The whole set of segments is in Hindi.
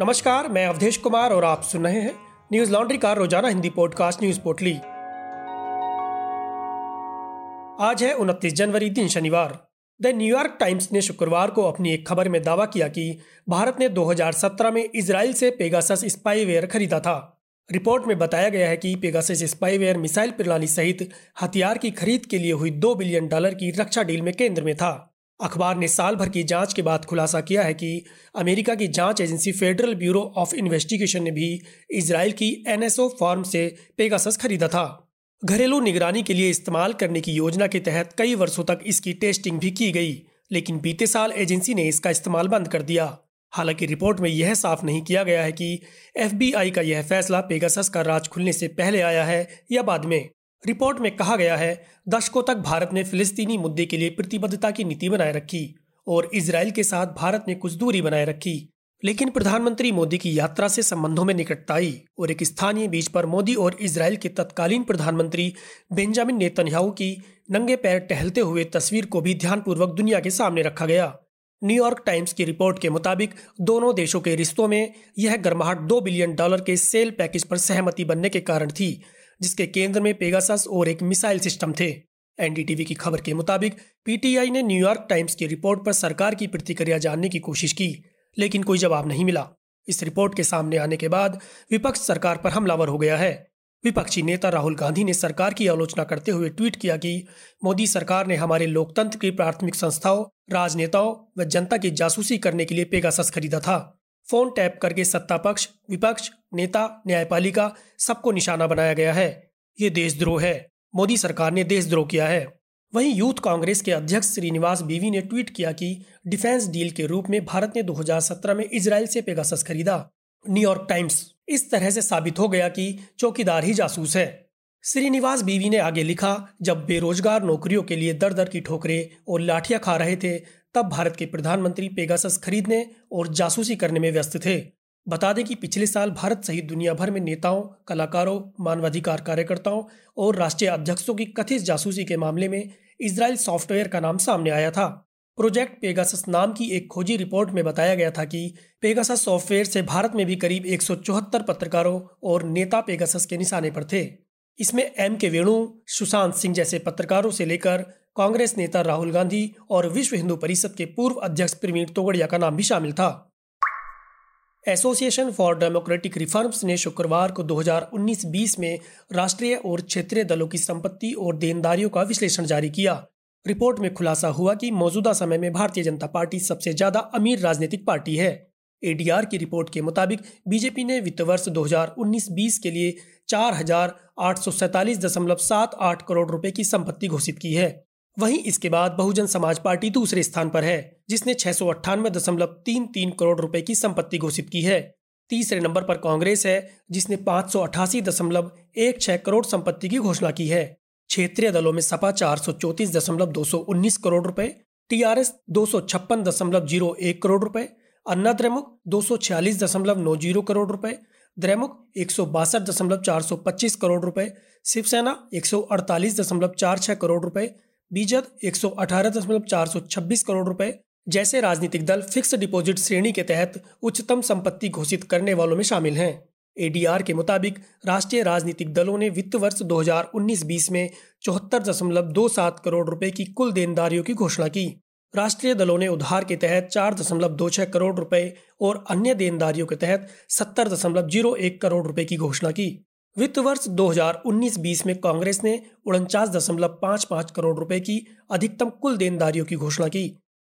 नमस्कार, मैं अवधेश कुमार और आप सुन रहे हैं न्यूज लॉन्ड्री का रोजाना हिंदी पॉडकास्ट न्यूज पोटली। आज है 29 जनवरी, दिन शनिवार। द न्यूयॉर्क टाइम्स ने शुक्रवार को अपनी एक खबर में दावा किया कि भारत ने 2017 में इजराइल से पेगासस स्पाईवेयर खरीदा था। रिपोर्ट में बताया गया है कि पेगासस स्पाईवेयर मिसाइल प्रणाली सहित हथियार की खरीद के लिए हुई $2 बिलियन की रक्षा डील में केंद्र में था। अखबार ने साल भर की जांच के बाद खुलासा किया है कि अमेरिका की जांच agency federal bureau of investigation ने भी इजराइल की एनएसओ फॉर्म से पेगासस खरीदा था। घरेलू निगरानी के लिए इस्तेमाल करने की योजना के तहत कई वर्षों तक इसकी टेस्टिंग भी की गई, लेकिन बीते साल एजेंसी ने इसका इस्तेमाल बंद कर दिया। हालांकि रिपोर्ट में यह साफ नहीं किया गया है कि FBI का यह फैसला पेगासस का राज खुलने से पहले आया है या बाद में। रिपोर्ट में कहा गया है, दशकों तक भारत ने फिलिस्तीनी मुद्दे के लिए प्रतिबद्धता की नीति बनाए रखी और इजराइल के साथ भारत ने कुछ दूरी बनाए रखी, लेकिन प्रधानमंत्री मोदी की यात्रा से संबंधों में निकटता आई और एक स्थानीय बीच पर मोदी और इजराइल के तत्कालीन प्रधानमंत्री बेंजामिन नेतन्याहू की नंगे पैर टहलते हुए तस्वीर को भी ध्यानपूर्वक दुनिया के सामने रखा गया। न्यूयॉर्क टाइम्स की रिपोर्ट के मुताबिक दोनों देशों के रिश्तों में यह गर्माहट $2 बिलियन के सेल पैकेज पर सहमति बनने के कारण थी, जिसके केंद्र में पेगासस और एक मिसाइल सिस्टम थे। एनडीटीवी की खबर के मुताबिक पीटीआई ने न्यूयॉर्क टाइम्स की रिपोर्ट पर सरकार की प्रतिक्रिया जानने की कोशिश की, लेकिन कोई जवाब नहीं मिला। इस रिपोर्ट के सामने आने के बाद विपक्ष सरकार पर हमलावर हो गया है। विपक्षी नेता राहुल गांधी ने सरकार की आलोचना करते हुए ट्वीट किया कि मोदी सरकार ने हमारे लोकतंत्र की प्राथमिक संस्थाओं, राजनेताओं व जनता की जासूसी करने के लिए पेगासस खरीदा था। फोन टैप करके सत्ता पक्ष, विपक्ष, नेता, न्यायपालिका सबको निशाना बनाया गया है। ये देशद्रोह है। मोदी सरकार ने देशद्रोह किया है। वहीं यूथ कांग्रेस के अध्यक्ष श्रीनिवास बी.वी. ने ट्वीट किया कि डिफेंस डील के रूप में भारत ने 2017 में इजराइल से पेगासस खरीदा। न्यूयॉर्क टाइम्स, इस तरह से साबित हो गया कि चौकीदार ही जासूस है। श्रीनिवास बी.वी. ने आगे लिखा, जब बेरोजगार नौकरियों के लिए दर दर की ठोकरें और लाठियां खा रहे थे, तब भारत के प्रधानमंत्री पेगासस खरीदने और जासूसी करने में व्यस्त थे। बता दें कि पिछले साल भारत सहित दुनिया भर में नेताओं, कलाकारों, मानवाधिकार कार्यकर्ताओं और राष्ट्रीय अध्यक्षों की कथित जासूसी के मामले में इजराइल सॉफ्टवेयर का नाम सामने आया था। प्रोजेक्ट पेगासस नाम की एक खोजी रिपोर्ट में बताया गया था कि पेगासस सॉफ्टवेयर से भारत में भी करीब 174 पत्रकारों और नेता पेगासस के निशाने पर थे। इसमें एम के वेणु, सुशांत सिंह जैसे पत्रकारों से लेकर कांग्रेस नेता राहुल गांधी और विश्व हिंदू परिषद के पूर्व अध्यक्ष प्रवीण तोगड़िया का नाम भी शामिल था। एसोसिएशन फॉर डेमोक्रेटिक रिफॉर्म्स ने शुक्रवार को 2019-20 में राष्ट्रीय और क्षेत्रीय दलों की संपत्ति और देनदारियों का विश्लेषण जारी किया। रिपोर्ट में खुलासा हुआ कि मौजूदा समय में भारतीय जनता पार्टी सबसे ज्यादा अमीर राजनीतिक पार्टी है। एडीआर की रिपोर्ट के मुताबिक बीजेपी ने वित्त वर्ष 2019-20 के लिए 4,847.78 करोड़ रुपए की संपत्ति घोषित की है। वहीं इसके बाद बहुजन समाज पार्टी दूसरे स्थान पर है, जिसने 698.33 करोड़ रुपए की संपत्ति घोषित की है। तीसरे नंबर पर कांग्रेस है, जिसने 588.16 करोड़ संपत्ति की घोषणा की है। क्षेत्रीय दलों में सपा 434.219 करोड़ रुपए, TRS 256.01 करोड़ रुपए, अन्ना द्रमुक 246.90 करोड़ रुपए, द्रमुक 162.425 करोड़ रुपए, शिवसेना 148.46 करोड़ रुपए, बीजद 118.426 करोड़ रुपए जैसे राजनीतिक दल फिक्स्ड डिपॉजिट श्रेणी के तहत उच्चतम संपत्ति घोषित करने वालों में शामिल हैं। एडीआर के मुताबिक राष्ट्रीय राजनीतिक दलों ने वित्त वर्ष 2019-20 में 74.27 करोड़ रुपए की कुल देनदारियों की घोषणा की। राष्ट्रीय दलों ने उधार के तहत 4.26 करोड़ रुपए और अन्य देनदारियों के तहत 70.01 करोड़ रुपए की घोषणा की। वित्त वर्ष 2019-20 में कांग्रेस ने 49.55 करोड़ रुपए की अधिकतम कुल देनदारियों की घोषणा की।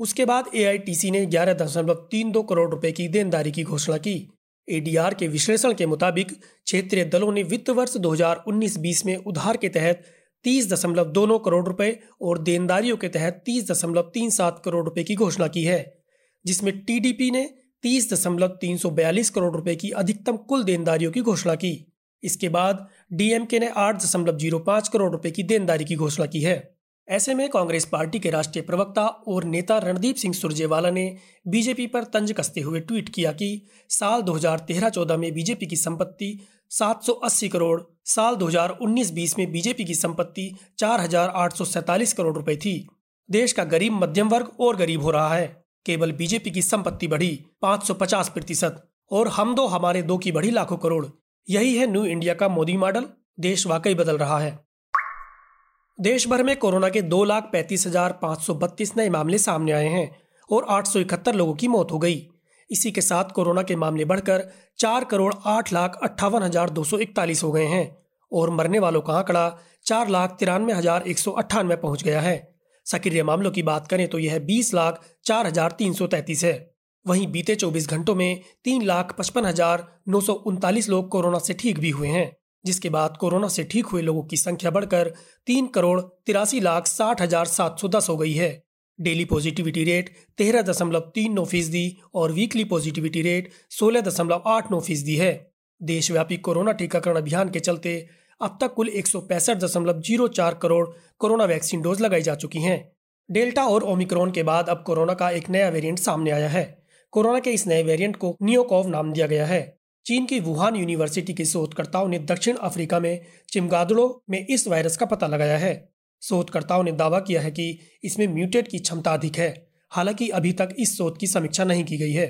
उसके बाद AITC ने 11.32 करोड़ रुपए की देनदारी की घोषणा की। ADR के विश्लेषण के मुताबिक क्षेत्रीय दलों ने वित्त वर्ष 2019-20 में उधार के तहत 30.29 करोड़ रुपए और देनदारियों के तहत 30.37 करोड़ रुपए की घोषणा की है, जिसमें TDP ने 30.342 करोड़ रुपए की अधिकतम कुल देनदारियों की घोषणा की। इसके बाद DMK ने 8.05 करोड़ रुपए की देनदारी की घोषणा की है। ऐसे में कांग्रेस पार्टी के राष्ट्रीय प्रवक्ता और नेता रणदीप सिंह सुरजेवाला ने बीजेपी पर तंज कसते हुए ट्वीट किया कि साल 2013-14 में बीजेपी की संपत्ति 780 करोड़, साल 2019-20 में बीजेपी की संपत्ति 4,847 करोड़ रुपए थी। देश का गरीब मध्यम वर्ग और गरीब हो रहा है। केवल बीजेपी की संपत्ति बढ़ी 550%। और हम दो हमारे दो की बढ़ी लाखों करोड़, यही है न्यू इंडिया का मोदी मॉडल। देश वाकई बदल रहा है। देश भर में कोरोना के 2,35,532 नए मामले सामने आए हैं और 871 लोगों की मौत हो गई। इसी के साथ कोरोना के मामले बढ़कर 4,08,58,241 हो गए हैं और मरने वालों का आंकड़ा 4,93,198 पहुंच गया है। सक्रिय मामलों की बात करें तो यह 20,04,333 है। वहीं बीते 24 घंटों में 3,55,939 लोग कोरोना से ठीक भी हुए हैं, जिसके बाद कोरोना से ठीक हुए लोगों की संख्या बढ़कर 3,83,60,710 हो गई है। डेली पॉजिटिविटी रेट 13.39% और वीकली पॉजिटिविटी रेट 16.89% है। देशव्यापी कोरोना टीकाकरण अभियान के चलते अब तक कुल 165.04 करोड़ कोरोना वैक्सीन डोज लगाई जा चुकी हैं। डेल्टा और ओमिक्रॉन के बाद अब कोरोना का एक नया वेरिएंट सामने आया है। कोरोना के इस नए वेरिएंट को नियोकोव नाम दिया गया है। चीन की वुहान यूनिवर्सिटी के शोधकर्ताओं ने दक्षिण अफ्रीका में चिमगादड़ों में इस वायरस का पता लगाया है। शोधकर्ताओं ने दावा किया है कि इसमें म्यूटेट की क्षमता अधिक है। हालांकि अभी तक इस शोध की समीक्षा नहीं की गई है।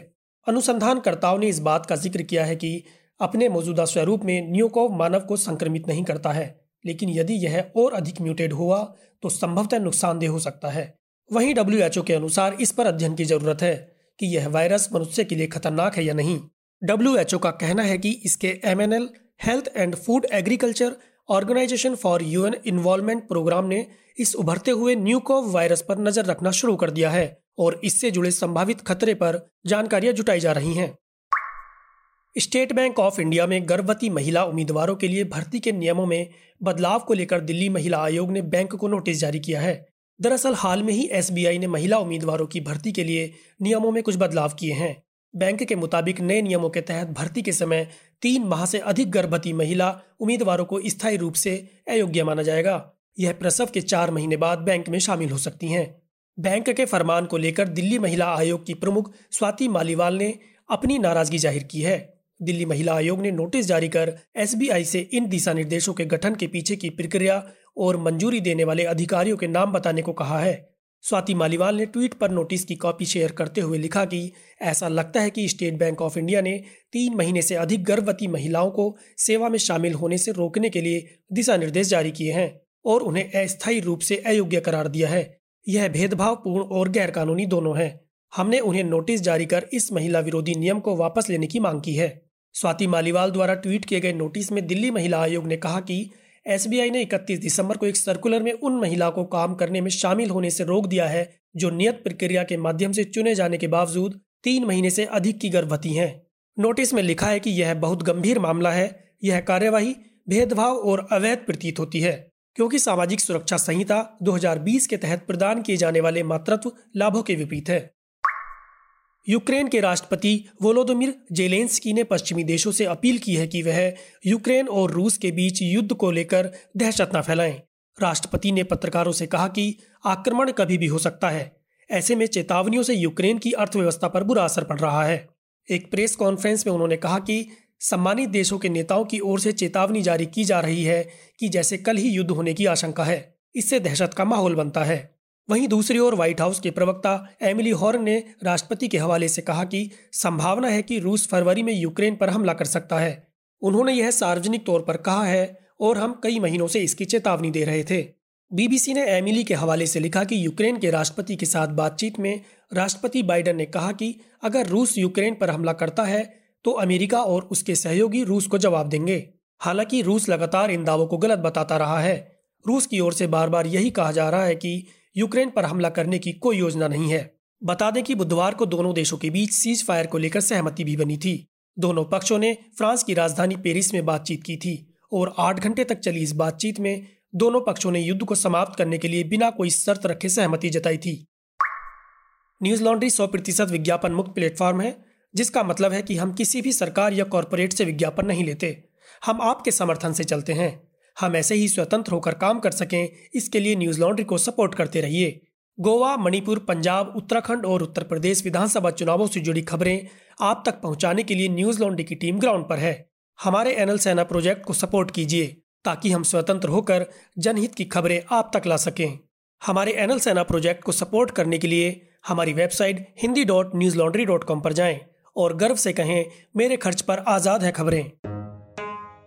अनुसंधानकर्ताओं ने इस बात का जिक्र किया है कि अपने मौजूदा स्वरूप में न्यूकोव मानव को संक्रमित नहीं करता है, लेकिन यदि यह और अधिक म्यूटेट हुआ तो संभवतः नुकसानदेह हो सकता है। वहीं WHO के अनुसार इस पर अध्ययन की जरूरत है कि यह वायरस मनुष्य के लिए खतरनाक है या नहीं। WHO का कहना है कि इसके MNL health and food agriculture organisation for UN involvement programme ने इस उभरते हुए न्यूकोव वायरस पर नजर रखना शुरू कर दिया है और इससे जुड़े संभावित खतरे पर जानकारियां जुटाई जा रही हैं। स्टेट बैंक ऑफ इंडिया में गर्भवती महिला उम्मीदवारों के लिए भर्ती के नियमों में बदलाव को लेकर दिल्ली महिला आयोग ने बैंक को नोटिस जारी किया है। दरअसल हाल में ही SBI ने महिला उम्मीदवारों की भर्ती के लिए नियमों में कुछ बदलाव किए हैं। बैंक के मुताबिक नए नियमों के तहत भर्ती के समय 3 माह से अधिक गर्भवती महिला उम्मीदवारों को स्थायी रूप से अयोग्य माना जाएगा। यह प्रसव के 4 महीने बाद बैंक में शामिल हो सकती हैं। बैंक के फरमान को लेकर दिल्ली महिला आयोग की प्रमुख स्वाति मालीवाल ने अपनी नाराजगी जाहिर की है। दिल्ली महिला आयोग ने नोटिस जारी कर SBI से इन दिशा निर्देशों के गठन के पीछे की प्रक्रिया और मंजूरी देने वाले अधिकारियों के नाम बताने को कहा है। स्वाति मालीवाल ने ट्वीट पर नोटिस की कॉपी शेयर करते हुए लिखा कि ऐसा लगता है कि स्टेट बैंक ऑफ इंडिया ने 3 महीने से अधिक गर्भवती महिलाओं को सेवा में शामिल होने से रोकने के लिए दिशा निर्देश जारी किए हैं और उन्हें अस्थायी रूप से अयोग्य करार दिया है। यह भेदभावपूर्ण और गैरकानूनी दोनों है। हमने उन्हें नोटिस जारी कर इस महिला विरोधी नियम को वापस लेने की मांग की है। स्वाति मालीवाल द्वारा ट्वीट किए गए नोटिस में दिल्ली महिला आयोग ने कहा कि SBI ने 31 दिसंबर को एक सर्कुलर में उन महिला को काम करने में शामिल होने से रोक दिया है जो नियत प्रक्रिया के माध्यम से चुने जाने के बावजूद 3 महीने से अधिक की गर्भवती हैं। नोटिस में लिखा है कि यह बहुत गंभीर मामला है। यह कार्यवाही भेदभाव और अवैध प्रतीत होती है, क्योंकि सामाजिक सुरक्षा संहिता 2020 के तहत प्रदान किए जाने वाले मातृत्व लाभों के विपरीत है। यूक्रेन के राष्ट्रपति वोलोदोमिर जेलेंस्की ने पश्चिमी देशों से अपील की है कि वह यूक्रेन और रूस के बीच युद्ध को लेकर दहशत न फैलाएं। राष्ट्रपति ने पत्रकारों से कहा कि आक्रमण कभी भी हो सकता है। ऐसे में चेतावनियों से यूक्रेन की अर्थव्यवस्था पर बुरा असर पड़ रहा है। एक प्रेस कॉन्फ्रेंस में उन्होंने कहा कि सम्मानित देशों के नेताओं की ओर से चेतावनी जारी की जा रही है कि जैसे कल ही युद्ध होने की आशंका है। इससे दहशत का माहौल बनता है। वहीं दूसरी ओर व्हाइट हाउस के प्रवक्ता एमिली हॉर्न ने राष्ट्रपति के हवाले से कहा कि संभावना है कि रूस फरवरी में यूक्रेन पर हमला कर सकता है। उन्होंने यह सार्वजनिक तौर पर कहा है और हम कई महीनों से इसकी चेतावनी दे रहे थे। BBC ने एमिली के हवाले से लिखा कि यूक्रेन के राष्ट्रपति के साथ बातचीत में राष्ट्रपति बाइडन ने कहा कि अगर रूस यूक्रेन पर हमला करता है तो अमेरिका और उसके सहयोगी रूस को जवाब देंगे। हालांकि रूस लगातार इन दावों को गलत बताता रहा है। रूस की ओर से बार बार यही कहा जा रहा है कि यूक्रेन पर हमला करने की कोई योजना नहीं है। बता दें कि बुधवार को दोनों देशों के बीच सीज फायर को लेकर सहमति भी बनी थी। दोनों पक्षों ने फ्रांस की राजधानी पेरिस में बातचीत की थी और 8 घंटे तक चली इस बातचीत में दोनों पक्षों ने युद्ध को समाप्त करने के लिए बिना कोई शर्त रखे सहमति जताई थी। न्यूज लॉन्ड्री 100% विज्ञापन मुक्त प्लेटफॉर्म है, जिसका मतलब है कि हम किसी भी सरकार या कॉरपोरेट से विज्ञापन नहीं लेते। हम आपके समर्थन से चलते हैं। हम ऐसे ही स्वतंत्र होकर काम कर सकें, इसके लिए न्यूज लॉन्ड्री को सपोर्ट करते रहिए। गोवा, मणिपुर, पंजाब, उत्तराखंड और उत्तर प्रदेश विधानसभा चुनावों से जुड़ी खबरें आप तक पहुंचाने के लिए न्यूज लॉन्ड्री की टीम ग्राउंड पर है। हमारे एनएल सेना प्रोजेक्ट को सपोर्ट कीजिए ताकि हम स्वतंत्र होकर जनहित की खबरें आप तक ला सकें। हमारे एनएल सेना प्रोजेक्ट को सपोर्ट करने के लिए हमारी वेबसाइट hindi.newslaundry.com पर जाएं और गर्व से कहें, मेरे खर्च पर आजाद है खबरें।